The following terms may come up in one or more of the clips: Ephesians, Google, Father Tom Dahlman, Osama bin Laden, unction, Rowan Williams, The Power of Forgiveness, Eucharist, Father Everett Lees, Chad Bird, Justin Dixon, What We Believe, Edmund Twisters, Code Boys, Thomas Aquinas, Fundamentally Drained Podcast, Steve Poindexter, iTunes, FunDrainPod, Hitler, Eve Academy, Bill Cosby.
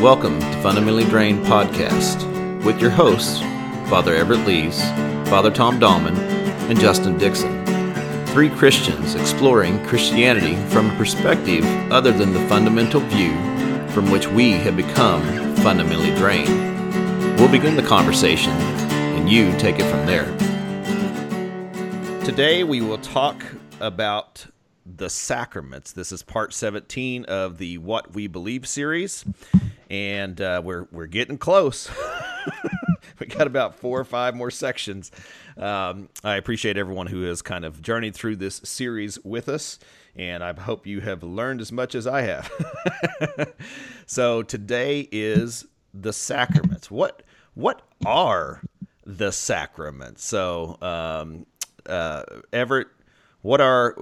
Welcome to Fundamentally Drained Podcast with your hosts, Father Everett Lees, Father Tom Dahlman, and Justin Dixon. Three Christians exploring Christianity from a perspective other than the fundamental view from which we have become fundamentally drained. We'll begin the conversation, and you take it from there. Today we will talk about the sacraments. This is part 17 of the What We Believe series. And we're getting close. We got about 4 or 5 more sections. I appreciate everyone who has kind of journeyed through this series with us, and I hope you have learned as much as I have. So today is the sacraments. What are the sacraments? So Everett, What are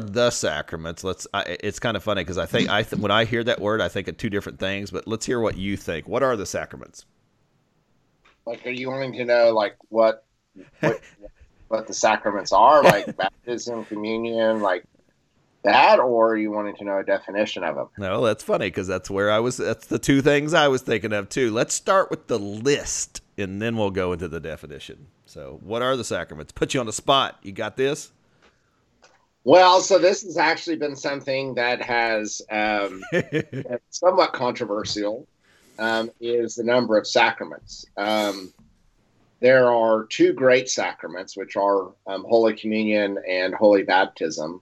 the sacraments? It's kind of funny because I think when I hear that word, I think of two different things. But let's hear what you think. What are the sacraments? Like, are you wanting to know like what the sacraments are, like baptism, communion, like that, or are you wanting to know a definition of them? No, that's funny because that's the two things I was thinking of too. Let's start with the list and then we'll go into the definition. So, what are the sacraments? Put you on the spot. You got this. Well, so this has actually been something that has somewhat controversial, is the number of sacraments. There are two great sacraments, which are Holy Communion and Holy Baptism.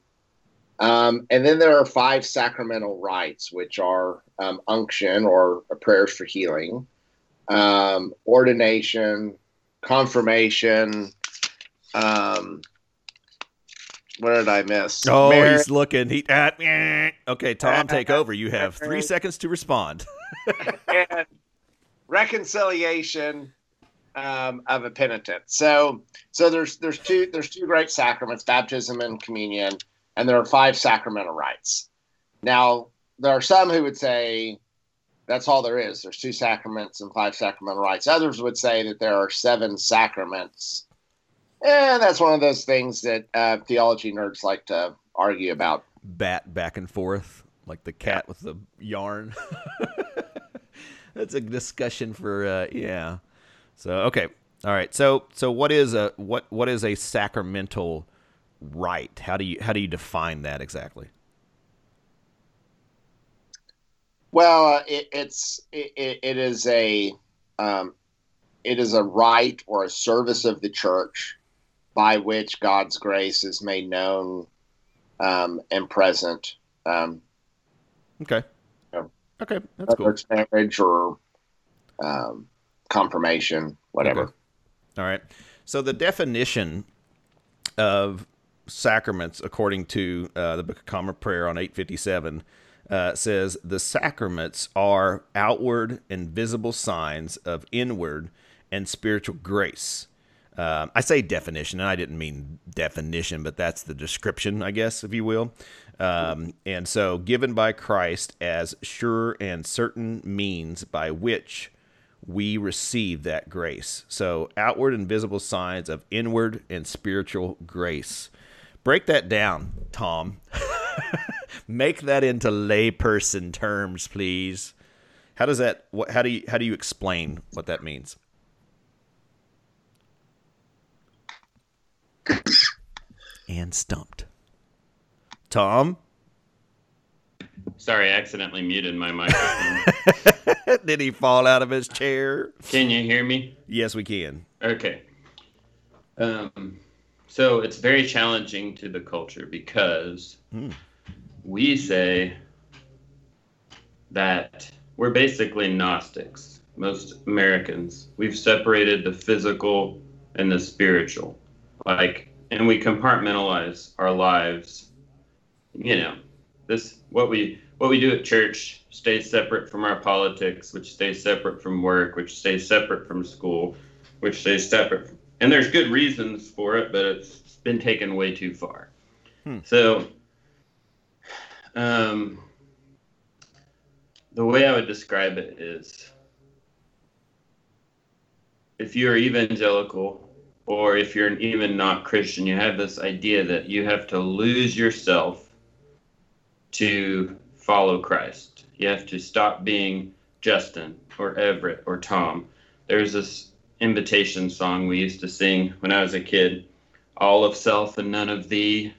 And then there are 5 sacramental rites, which are unction or prayers for healing, ordination, confirmation, what did I miss? Oh, marriage. He's looking. Okay, Tom, take over. You have 3 seconds to respond. And reconciliation of a penitent. So there's two great sacraments, baptism and communion, and there are 5 sacramental rites. Now, there are some who would say that's all there is. There's 2 sacraments and 5 sacramental rites. Others would say that there are 7 sacraments. And that's one of those things that theology nerds like to argue about. Bat back and forth, like the cat with the yarn. That's a discussion for yeah. So okay, all right. So what is a sacramental rite? How do you define that exactly? Well, it is a rite or a service of the church by which God's grace is made known and present. Okay. You know, okay, that's cool. Marriage or confirmation, whatever. Okay. All right. So the definition of sacraments, according to the Book of Common Prayer on 857, says the sacraments are outward and visible signs of inward and spiritual grace. I say definition, and I didn't mean definition, but that's the description, I guess, if you will. And so given by Christ as sure and certain means by which we receive that grace. So outward and visible signs of inward and spiritual grace. Break that down, Tom. Make that into layperson terms, please. How do you explain what that means? And stumped. Tom? Sorry, I accidentally muted my microphone. Did he fall out of his chair? Can you hear me? Yes, we can. Okay. So it's very challenging to the culture because we say that we're basically Gnostics, most Americans. We've separated the physical and the spiritual. And we compartmentalize our lives. You know, this what we do at church stays separate from our politics, which stays separate from work, which stays separate from school, which stays separate. And there's good reasons for it, but it's been taken way too far. So the way I would describe it is, if you're evangelical, or if you're even not Christian, you have this idea that you have to lose yourself to follow Christ. You have to stop being Justin or Everett or Tom. There's this invitation song we used to sing when I was a kid, all of self and none of thee.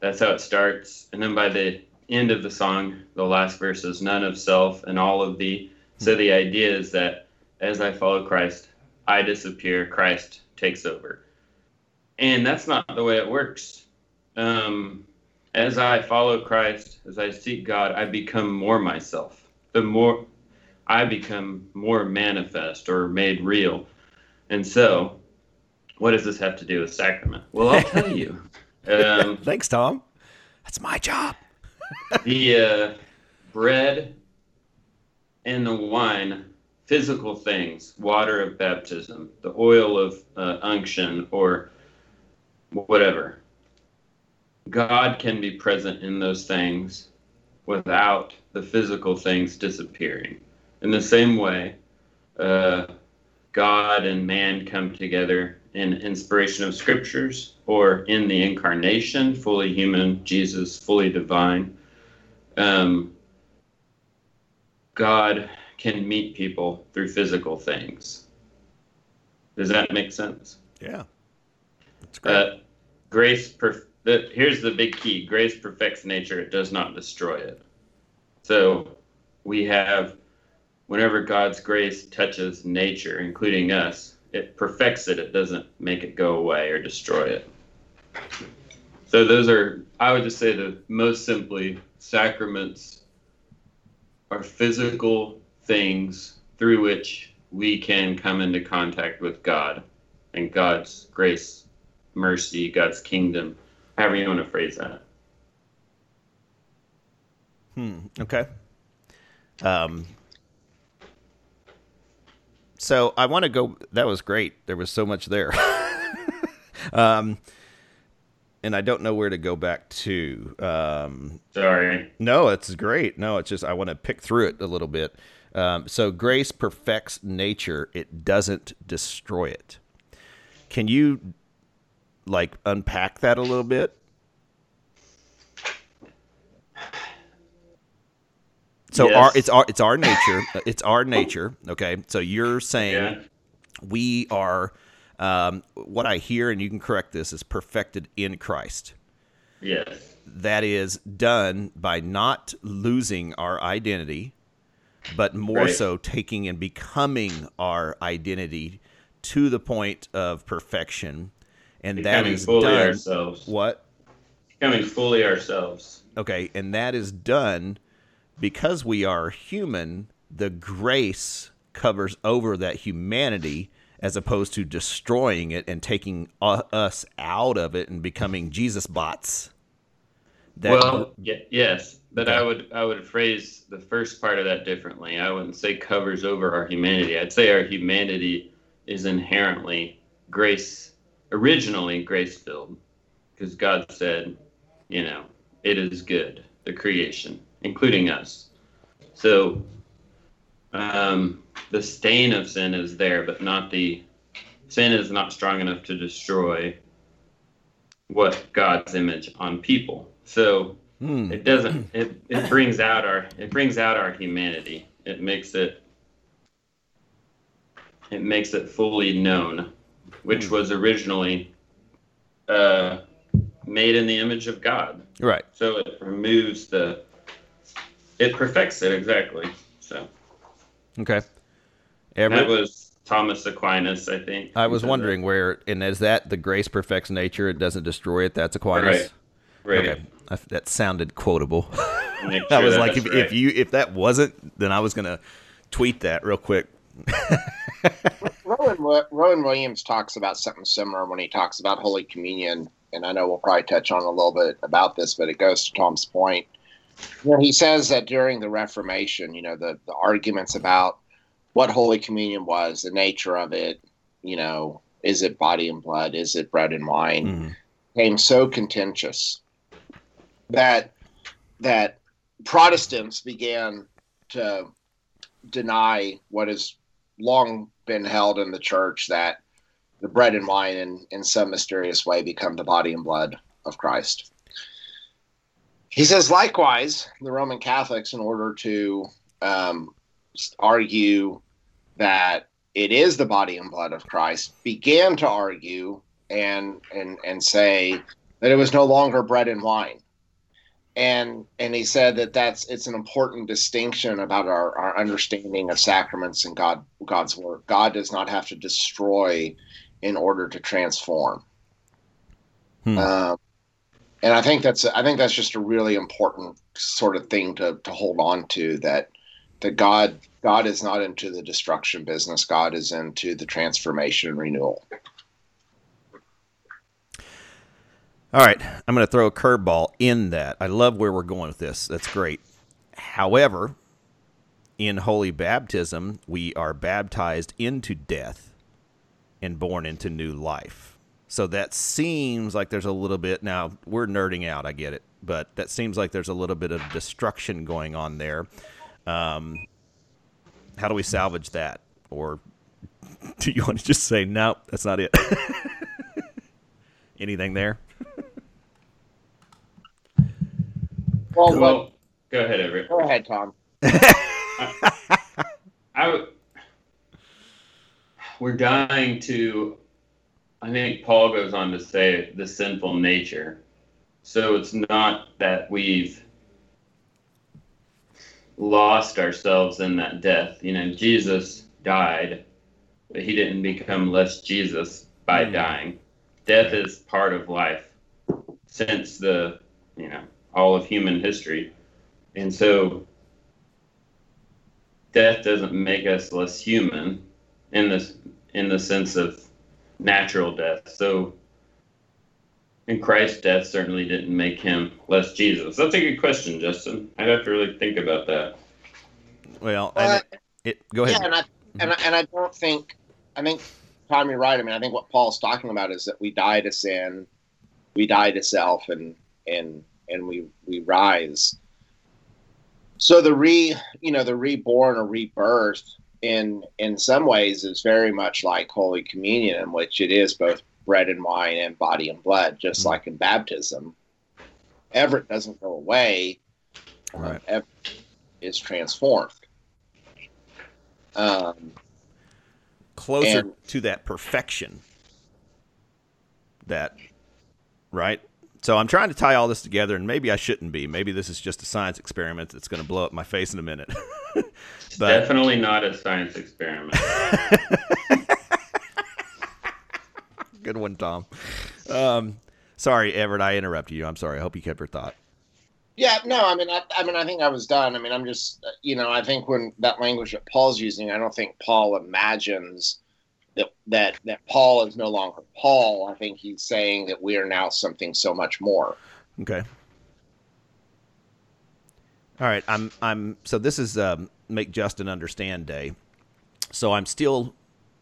That's how it starts. And then by the end of the song, the last verse is none of self and all of thee. So the idea is that as I follow Christ, I disappear, Christ takes over. And that's not the way it works. As I follow Christ, as I seek God, I become more myself. The more I become more manifest or made real. And so what does this have to do with sacrament? Well, I'll tell you. Thanks, Tom. That's my job. The bread and the wine, physical things, water of baptism, the oil of unction or whatever. God can be present in those things without the physical things disappearing. In the same way, God and man come together in inspiration of scriptures or in the incarnation, fully human, Jesus, fully divine. God can meet people through physical things. Does that make sense? Yeah. That's great. Here's the big key. Grace perfects nature. It does not destroy it. So we have, whenever God's grace touches nature, including us, it perfects it. It doesn't make it go away or destroy it. So those are, I would just say the most simply, sacraments are physical things through which we can come into contact with God and God's grace, mercy, God's kingdom. However you want to phrase that. Okay. So I want to go. That was great. There was so much there. And I don't know where to go back to. Sorry. No, it's great. No, it's just I want to pick through it a little bit. So grace perfects nature. It doesn't destroy it. Can you unpack that a little bit? So yes. It's our nature. Okay. So you're saying we are, what I hear, and you can correct this, is perfected in Christ. Yes. That is done by not losing our identity, but more so taking and becoming our identity to the point of perfection. And becoming that is fully done. Ourselves. What? Becoming fully ourselves. Okay, and that is done because we are human. The grace covers over that humanity as opposed to destroying it and taking us out of it and becoming Jesus bots. Yes, but okay. I would phrase the first part of that differently. I wouldn't say covers over our humanity. I'd say our humanity is inherently grace-filled, because God said, it is good, the creation, including us. So the stain of sin is there, but sin is not strong enough to destroy what God's image on people. So it brings out our humanity. It makes it fully known, which was originally made in the image of God. Right. So it removes it perfects it, exactly. So. Okay. That was Thomas Aquinas, I think. I was wondering the grace perfects nature, it doesn't destroy it, that's Aquinas? Right. Okay. That sounded quotable. I was like, if that wasn't, then I was going to tweet that real quick. Rowan Williams talks about something similar when he talks about Holy Communion, and I know we'll probably touch on a little bit about this, but it goes to Tom's point. He says that during the Reformation, the arguments about what Holy Communion was, the nature of it, is it body and blood, is it bread and wine, became so contentious that Protestants began to deny what is long been held in the church, that the bread and wine in some mysterious way become the body and blood of Christ. He says, likewise, the Roman Catholics, in order to argue that it is the body and blood of Christ began to argue and say that it was no longer bread and wine. And he said that it's an important distinction about our understanding of sacraments and God's work. God does not have to destroy in order to transform. And I think that's just a really important sort of thing to hold on to, that God is not into the destruction business. God is into the transformation and renewal. All right, I'm going to throw a curveball in that. I love where we're going with this. That's great. However, in holy baptism, we are baptized into death and born into new life. So that seems like there's a little bit, now we're nerding out, I get it, but that seems like there's a little bit of destruction going on there. How do we salvage that? Or do you want to just say, no, that's not it? Anything there? Well, go ahead, Everett. Go ahead, Tom. We're dying to, I think Paul goes on to say, the sinful nature. So it's not that we've lost ourselves in that death. You know, Jesus died, but he didn't become less Jesus by dying. Death is part of life since all of human history. And so death doesn't make us less human in the sense of natural death. So in Christ's death certainly didn't make him less Jesus. That's a good question, Justin. I'd have to really think about that. Well, go ahead. Yeah, I think Tom, you're right. I mean, I think what Paul's talking about is that we die to sin, we die to self, and we rise. So the reborn or rebirth in some ways is very much like Holy Communion, in which it is both bread and wine and body and blood, just like in baptism. Everett doesn't go away. Right. Everett is transformed. Closer to that perfection. That, right? So I'm trying to tie all this together, and maybe I shouldn't be. Maybe this is just a science experiment that's going to blow up my face in a minute. It's definitely not a science experiment. Good one, Tom. Sorry, Everett, I interrupted you. I'm sorry. I hope you kept your thought. Yeah, no, I think I was done. I mean, I'm just, I think when that language that Paul's using, I don't think Paul imagines that Paul is no longer Paul. I think he's saying that we are now something so much more. Okay. All right. So this is Make Justin Understand Day. So I'm still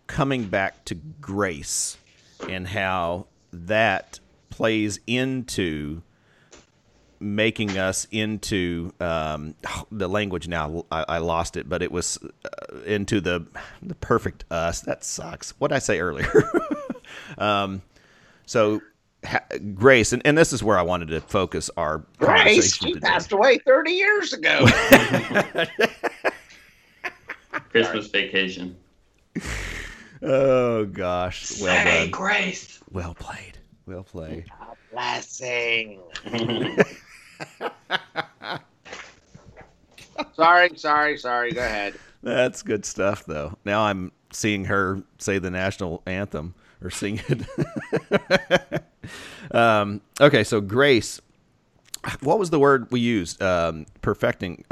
coming back to grace and how that plays into making us into the language. Now I lost it, but it was into the perfect us. That sucks. What did I say earlier? Grace, and this is where I wanted to focus our grace. She passed away 30 years ago. Christmas vacation. Oh gosh! Well done. Hey, Grace. Well played. Well played. God blessing. Sorry. Go ahead. That's good stuff, though. Now I'm seeing her say the national anthem or sing it. Okay, so grace. What was the word we used? Perfecting.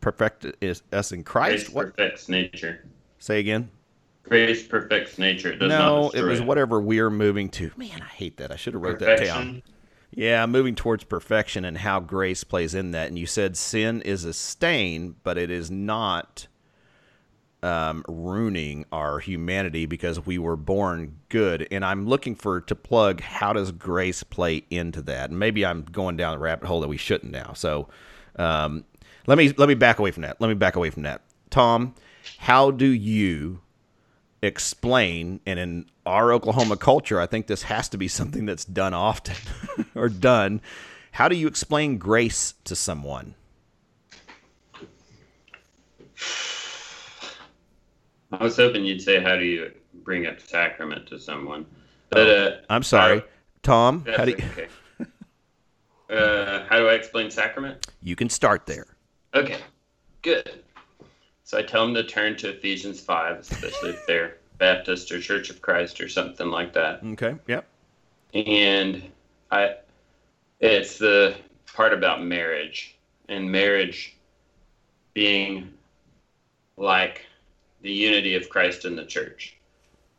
Perfect is us in Christ. Grace perfects nature. Say again. Grace perfects nature. It does not destroy. It was whatever we are moving to. Man, I hate that. I should have wrote that down. Yeah, moving towards perfection and how grace plays in that. And you said sin is a stain, but it is not ruining our humanity because we were born good. And I'm looking to plug, how does grace play into that? And maybe I'm going down the rabbit hole that we shouldn't now. So let me back away from that. Tom, how do you explain, and in our Oklahoma culture, I think this has to be something that's done often or done. How do you explain grace to someone? I was hoping you'd say, how do you bring up sacrament to someone? But I'm sorry, Tom. How do you... okay. How do I explain sacrament? You can start there. Okay, good. So I tell them to turn to Ephesians 5, especially if they're Baptist or Church of Christ or something like that. Okay, yep. And it's the part about marriage, and marriage being like the unity of Christ in the church.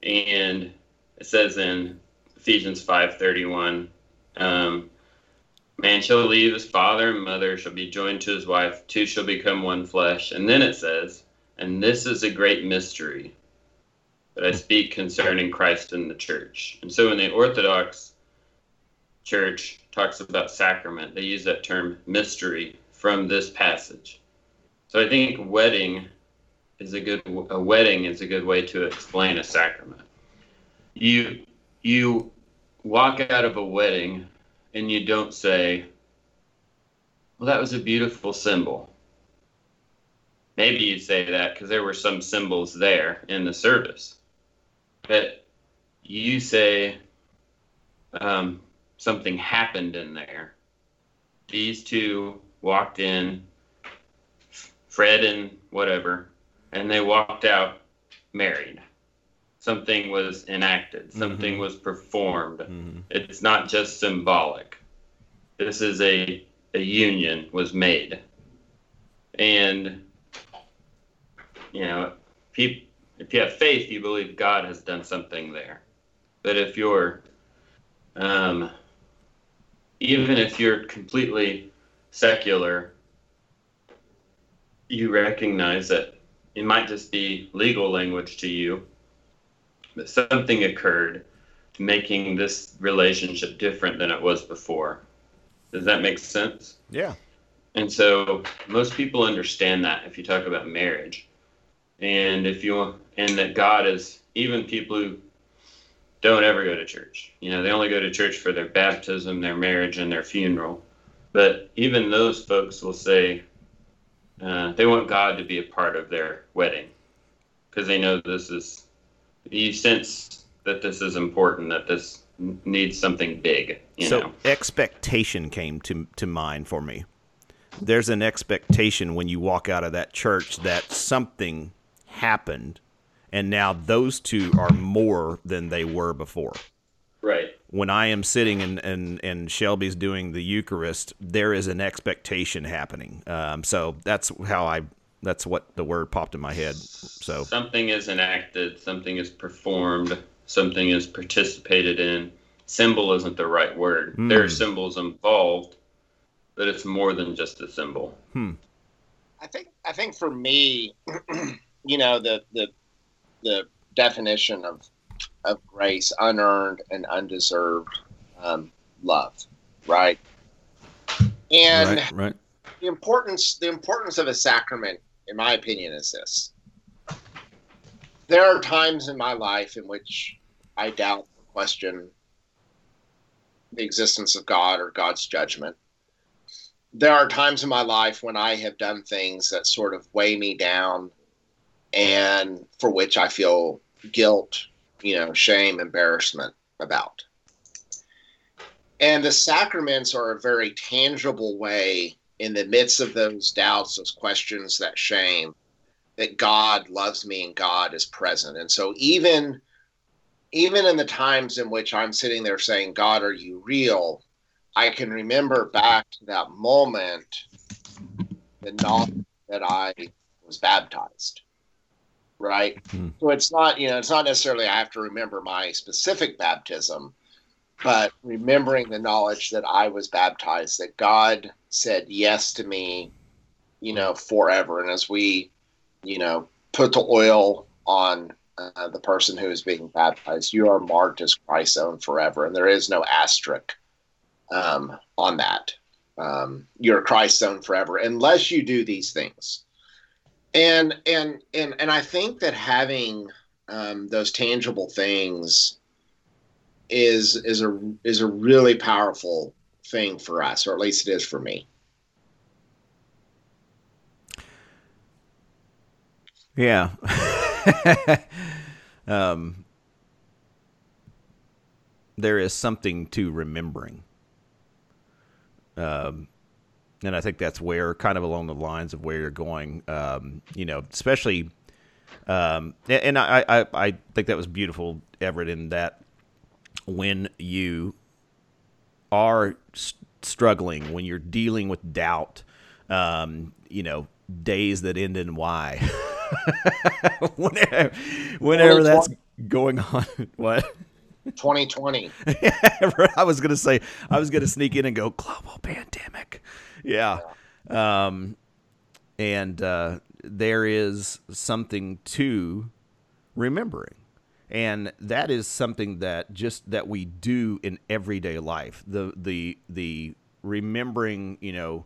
And it says in Ephesians 5:31, man shall leave his father and mother, shall be joined to his wife, two shall become one flesh. And then it says, and this is a great mystery, but I speak concerning Christ and the church. And so when the Orthodox Church talks about sacrament, they use that term mystery from this passage. So I think a wedding is a good way to explain a sacrament. You walk out of a wedding and you don't say, well, that was a beautiful symbol. Maybe you'd say that because there were some symbols there in the service. But you say something happened in there. These two walked in, Fred and whatever, and they walked out married. Something was enacted. Something was performed. Mm-hmm. It's not just symbolic. This is a union was made. And, you know, if you have faith, you believe God has done something there. But if you're, even if you're completely secular, you recognize that it might just be legal language to you, that something occurred making this relationship different than it was before. Does that make sense? Yeah. And so most people understand that if you talk about marriage, and that God is, even people who don't ever go to church, you know, they only go to church for their baptism, their marriage, and their funeral. But even those folks will say they want God to be a part of their wedding because they know you sense that this is important, that this needs something big. So expectation came to mind for me. There's an expectation when you walk out of that church that something happened, and now those two are more than they were before. Right. When I am sitting and Shelby's doing the Eucharist, there is an expectation happening. So that's how that's what the word popped in my head. So something is enacted, something is performed, something is participated in. Symbol isn't the right word. There are symbols involved, but it's more than just a symbol. I think for me, you know, the definition of grace, unearned and undeserved love, right? And right. The importance of a sacrament, in my opinion, is this. There are times in my life in which I doubt or question the existence of God or God's judgment. There are times in my life when I have done things that sort of weigh me down and for which I feel guilt, you know, shame, embarrassment about. And the sacraments are a very tangible way, in the midst of those doubts, those questions, that shame, that God loves me and God is present. And so even in the times in which I'm sitting there saying, God, are you real? I can remember back to that moment, the knowledge that I was baptized, right? Mm. So it's not necessarily I have to remember my specific baptism, but remembering the knowledge that I was baptized, that God said yes to me, you know, forever. And as we, you know, put the oil on the person who is being baptized, you are marked as Christ's own forever. And there is no asterisk on that. You're Christ's own forever, unless you do these things. And I think that having those tangible things is a really powerful thing for us, or at least it is for me. Yeah. There is something to remembering. And I think that's where, kind of along the lines of where you're going, especially, and I think that was beautiful, Everett, in that when you are struggling, when you're dealing with doubt, days that end in Y, whenever that's going on, what? 2020. I was gonna sneak in and go global pandemic. Yeah. And there is something to remembering, and that is something that just that we do in everyday life. The remembering,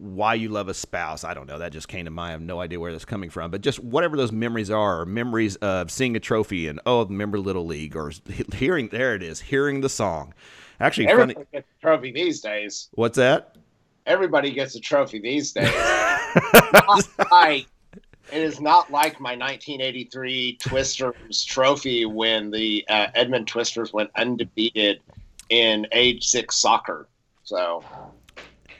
why you love a spouse. I don't know. That just came to mind. I have no idea where that's coming from. But just whatever those memories are, or memories of seeing a trophy and, remember Little League, or hearing, there it is, hearing the song. Actually, everybody gets a trophy these days. What's that? Everybody gets a trophy these days. It is not like my 1983 Twisters trophy when the Edmund Twisters went undefeated in age 6 soccer. So...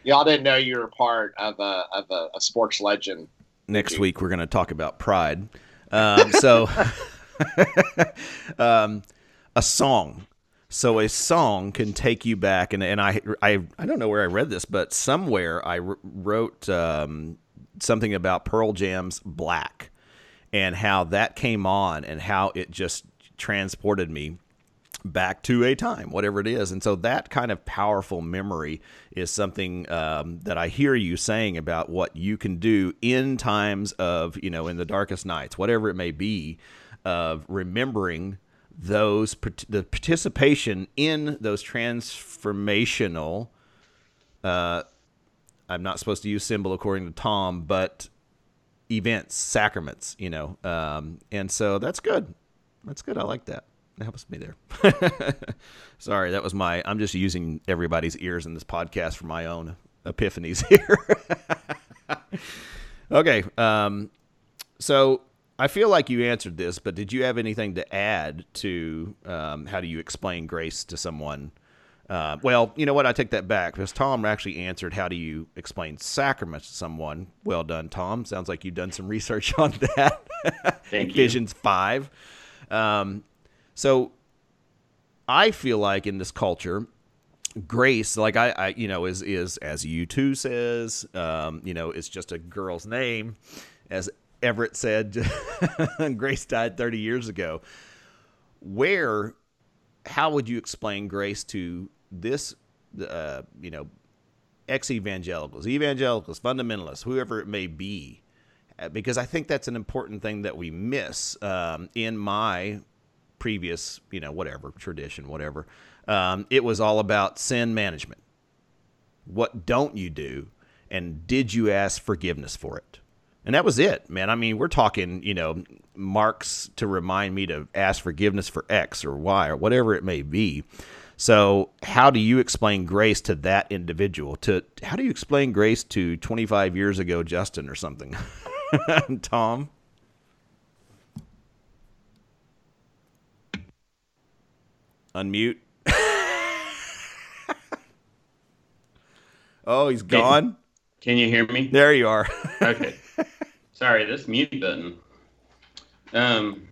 y'all didn't know you were part of a sports legend. Next week, we're going to talk about pride. A song. So a song can take you back. And I don't know where I read this, but somewhere I wrote something about Pearl Jam's Black and how that came on and how it just transported me back to a time, whatever it is. And so that kind of powerful memory is something that I hear you saying about what you can do in times of, in the darkest nights, whatever it may be, of remembering those, the participation in those transformational, I'm not supposed to use symbol according to Tom, but events, sacraments, and so that's good. That's good. I like that. That helps me there. Sorry, that was I'm just using everybody's ears in this podcast for my own epiphanies here. Okay. So I feel like you answered this, but did you have anything to add to how do you explain grace to someone? Well, you know what? I take that back because Tom actually answered how do you explain sacraments to someone. Well done, Tom. Sounds like you've done some research on that. Thank Ephesians 5. So I feel like in this culture, grace, like I is as you two says, it's just a girl's name. As Everett said, Grace died 30 years ago. How would you explain grace to this, evangelicals, fundamentalists, whoever it may be? Because I think that's an important thing that we miss in my previous, tradition, whatever. It was all about sin management. What don't you do? And did you ask forgiveness for it? And that was it, man. I mean, we're talking, marks to remind me to ask forgiveness for X or Y or whatever it may be. So how do you explain grace to that individual? How do you explain grace to 25 years ago, Justin, or something? Tom? Unmute. Oh, he's gone. Can you hear me? There you are. Okay. Sorry, this mute button. If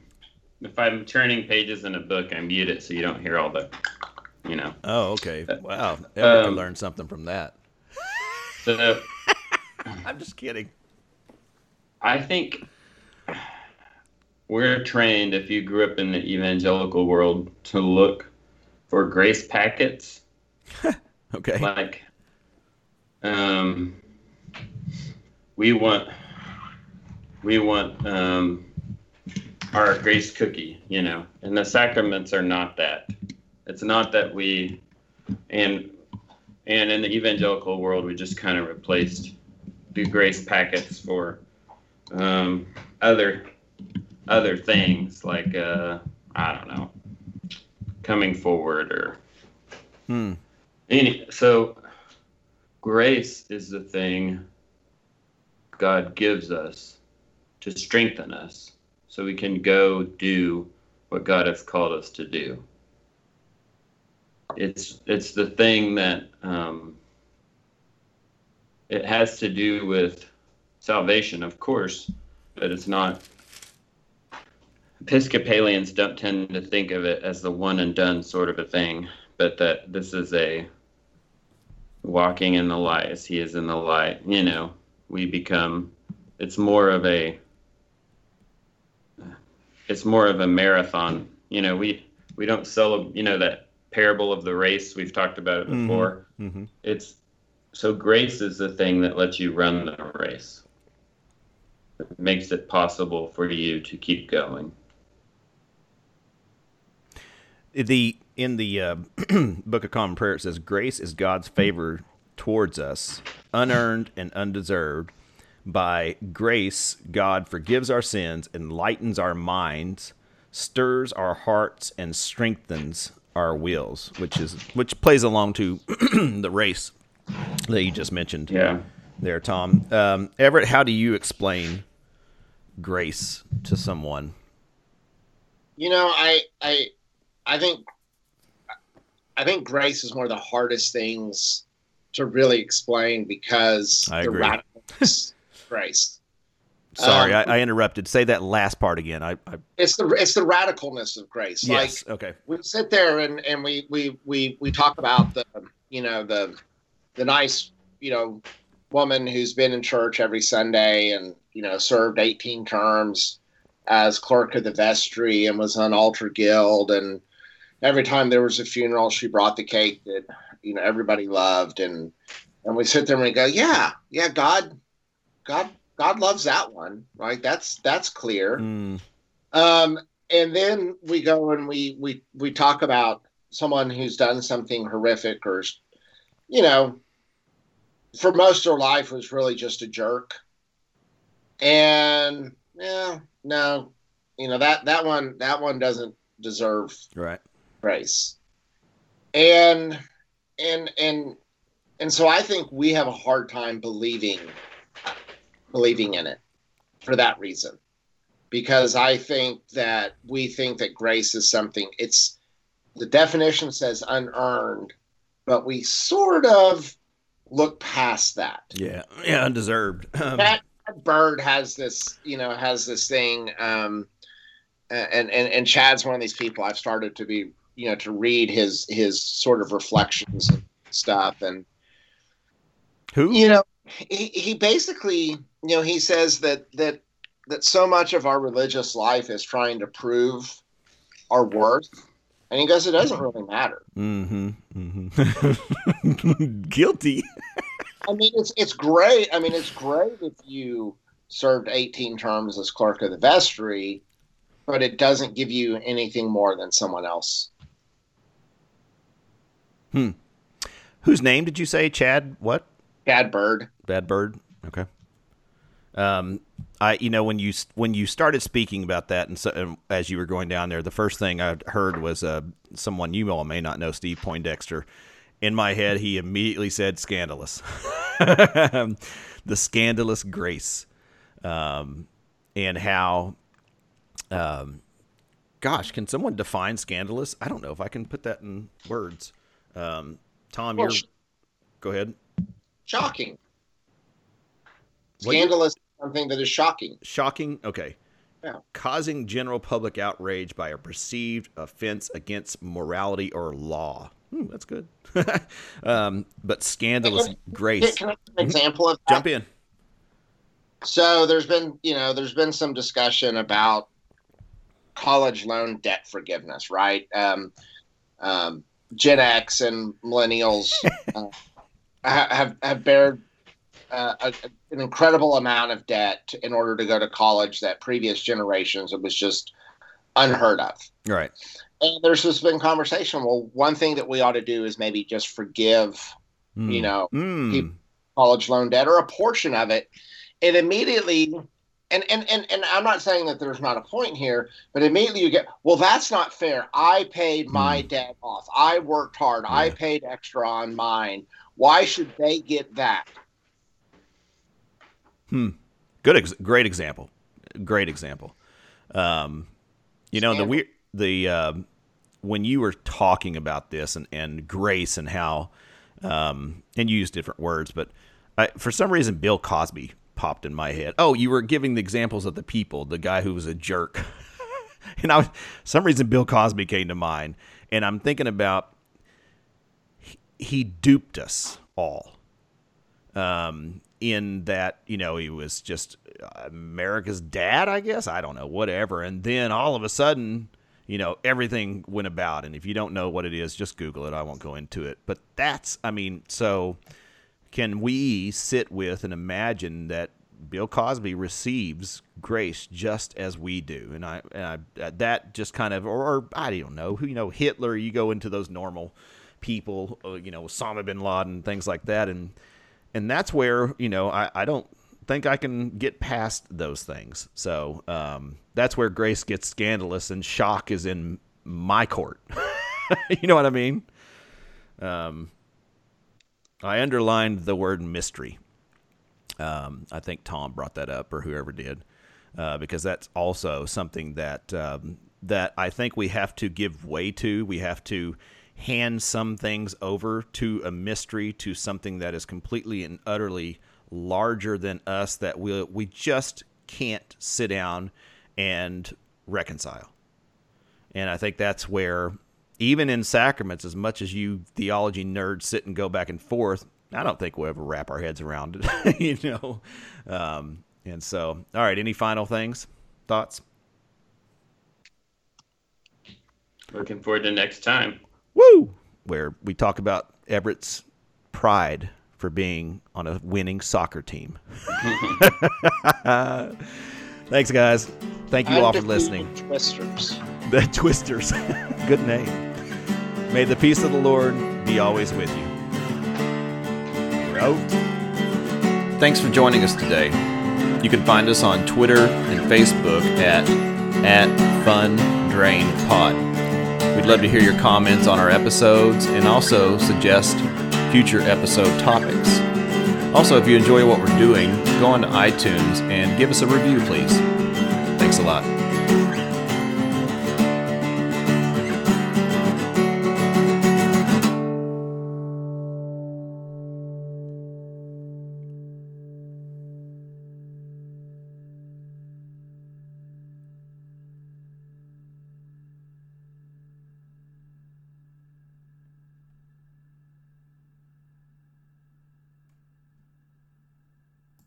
I'm turning pages in a book, I mute it so you don't hear all the, Oh, okay. Wow. I learned something from that. So, I'm just kidding. I think we're trained, if you grew up in the evangelical world, to look for grace packets. Okay. Like, we want our grace cookie, and the sacraments are not that. It's not that we, and in the evangelical world, we just kind of replaced the grace packets for other things like, I don't know, coming forward or So grace is the thing God gives us to strengthen us so we can go do what God has called us to do. It's the thing that it has to do with salvation, of course, but it's not. Episcopalians don't tend to think of it as the one and done sort of a thing, but that this is a walking in the light as he is in the light. You know, we become, it's more of a marathon. You know, we don't celebrate, you know, that parable of the race. We've talked about it before. Mm-hmm. It's, so grace is the thing that lets you run the race. It makes it possible for you to keep going. In the Book of Common Prayer, it says, grace is God's favor towards us, unearned and undeserved. By grace, God forgives our sins, enlightens our minds, stirs our hearts, and strengthens our wills, which plays along to the race that you just mentioned. Yeah. There, Tom. Everett, how do you explain grace to someone? You know, I think grace is one of the hardest things to really explain because the radicalness of grace. Sorry, I interrupted. Say that last part again. It's the radicalness of grace. Yes. Like, okay. We sit there and we talk about the nice, woman who's been in church every Sunday and, served 18 terms as clerk of the vestry and was on altar guild. And every time there was a funeral, she brought the cake that, everybody loved. And we sit there and we go, yeah, God loves that one. Right. That's clear. Mm. And then we go and we talk about someone who's done something horrific or, for most of her life was really just a jerk. And that one doesn't deserve grace. And so I think we have a hard time believing in it for that reason. Because I think that we think that grace is something, it's, the definition says unearned, but we sort of look past that. Yeah, undeserved. Chad Bird has this, has this thing, and Chad's one of these people I've started to be, to read his sort of reflections and stuff. And who? He basically, he says that so much of our religious life is trying to prove our worth. And he goes, it doesn't really matter. Mm-hmm. Mm-hmm. Guilty. I mean, it's great. I mean, it's great if you served 18 terms as clerk of the vestry, but it doesn't give you anything more than someone else. Hmm. Whose name did you say? Chad what? Chad Bird. Chad Bird. Okay. When you started speaking about that, and so, as you were going down there, the first thing I heard was someone you all may not know, Steve Poindexter. In my head, he immediately said scandalous, the scandalous grace, and how, can someone define scandalous? I don't know if I can put that in words. Tom, go ahead. Shocking. Scandalous. Something that is shocking. Shocking? Okay. Yeah. Causing general public outrage by a perceived offense against morality or law. That's good. But scandalous grace. Can I give an example of that? Jump in. So there's been some discussion about college loan debt forgiveness, right? Gen X and millennials have bared an incredible amount of debt in order to go to college that previous generations, it was just unheard of. Right. And there's just been conversation. Well, one thing that we ought to do is maybe just forgive, people college loan debt or a portion of it. And immediately, and I'm not saying that there's not a point here, but immediately you get, well, that's not fair. I paid my debt off. I worked hard. Yeah. I paid extra on mine. Why should they get that? Great example. great example. You know, when you were talking about this and grace and how, and you use different words, but for some reason, Bill Cosby popped in my head. Oh, you were giving the examples of the people, the guy who was a jerk. And for some reason, Bill Cosby came to mind. And I'm thinking about, he duped us all. In that, you know, he was just America's dad, I guess. I don't know, whatever. And then all of a sudden, you know, everything went about. And if you don't know what it is, just Google it. I won't go into it. But that's, I mean, so can we sit with and imagine that Bill Cosby receives grace just as we do? And I that just kind of, or I don't know, who, you know, Hitler, you go into those normal people, you know, Osama bin Laden, things like that. And that's where, you know, I don't think I can get past those things. So that's where grace gets scandalous and shock is in my court. You know what I mean? I underlined the word mystery. I think Tom brought that up, or whoever did, because that's also something that that I think we have to give way to. We have to hand some things over to a mystery, to something that is completely and utterly larger than us, that we just can't sit down and reconcile. And I think that's where, even in sacraments, as much as you theology nerds sit and go back and forth, I don't think we'll ever wrap our heads around it, you know? And so, all right, any final things, thoughts? Looking forward to next time. Woo! Where we talk about Everett's pride for being on a winning soccer team. Thanks, guys. Thank you all for listening. The Twisters. Good name. May the peace of the Lord be always with you. Out. Thanks for joining us today. You can find us on Twitter and Facebook at FunDrainPod. We'd love to hear your comments on our episodes and also suggest future episode topics. Also, if you enjoy what we're doing, go on to iTunes and give us a review, please. Thanks a lot.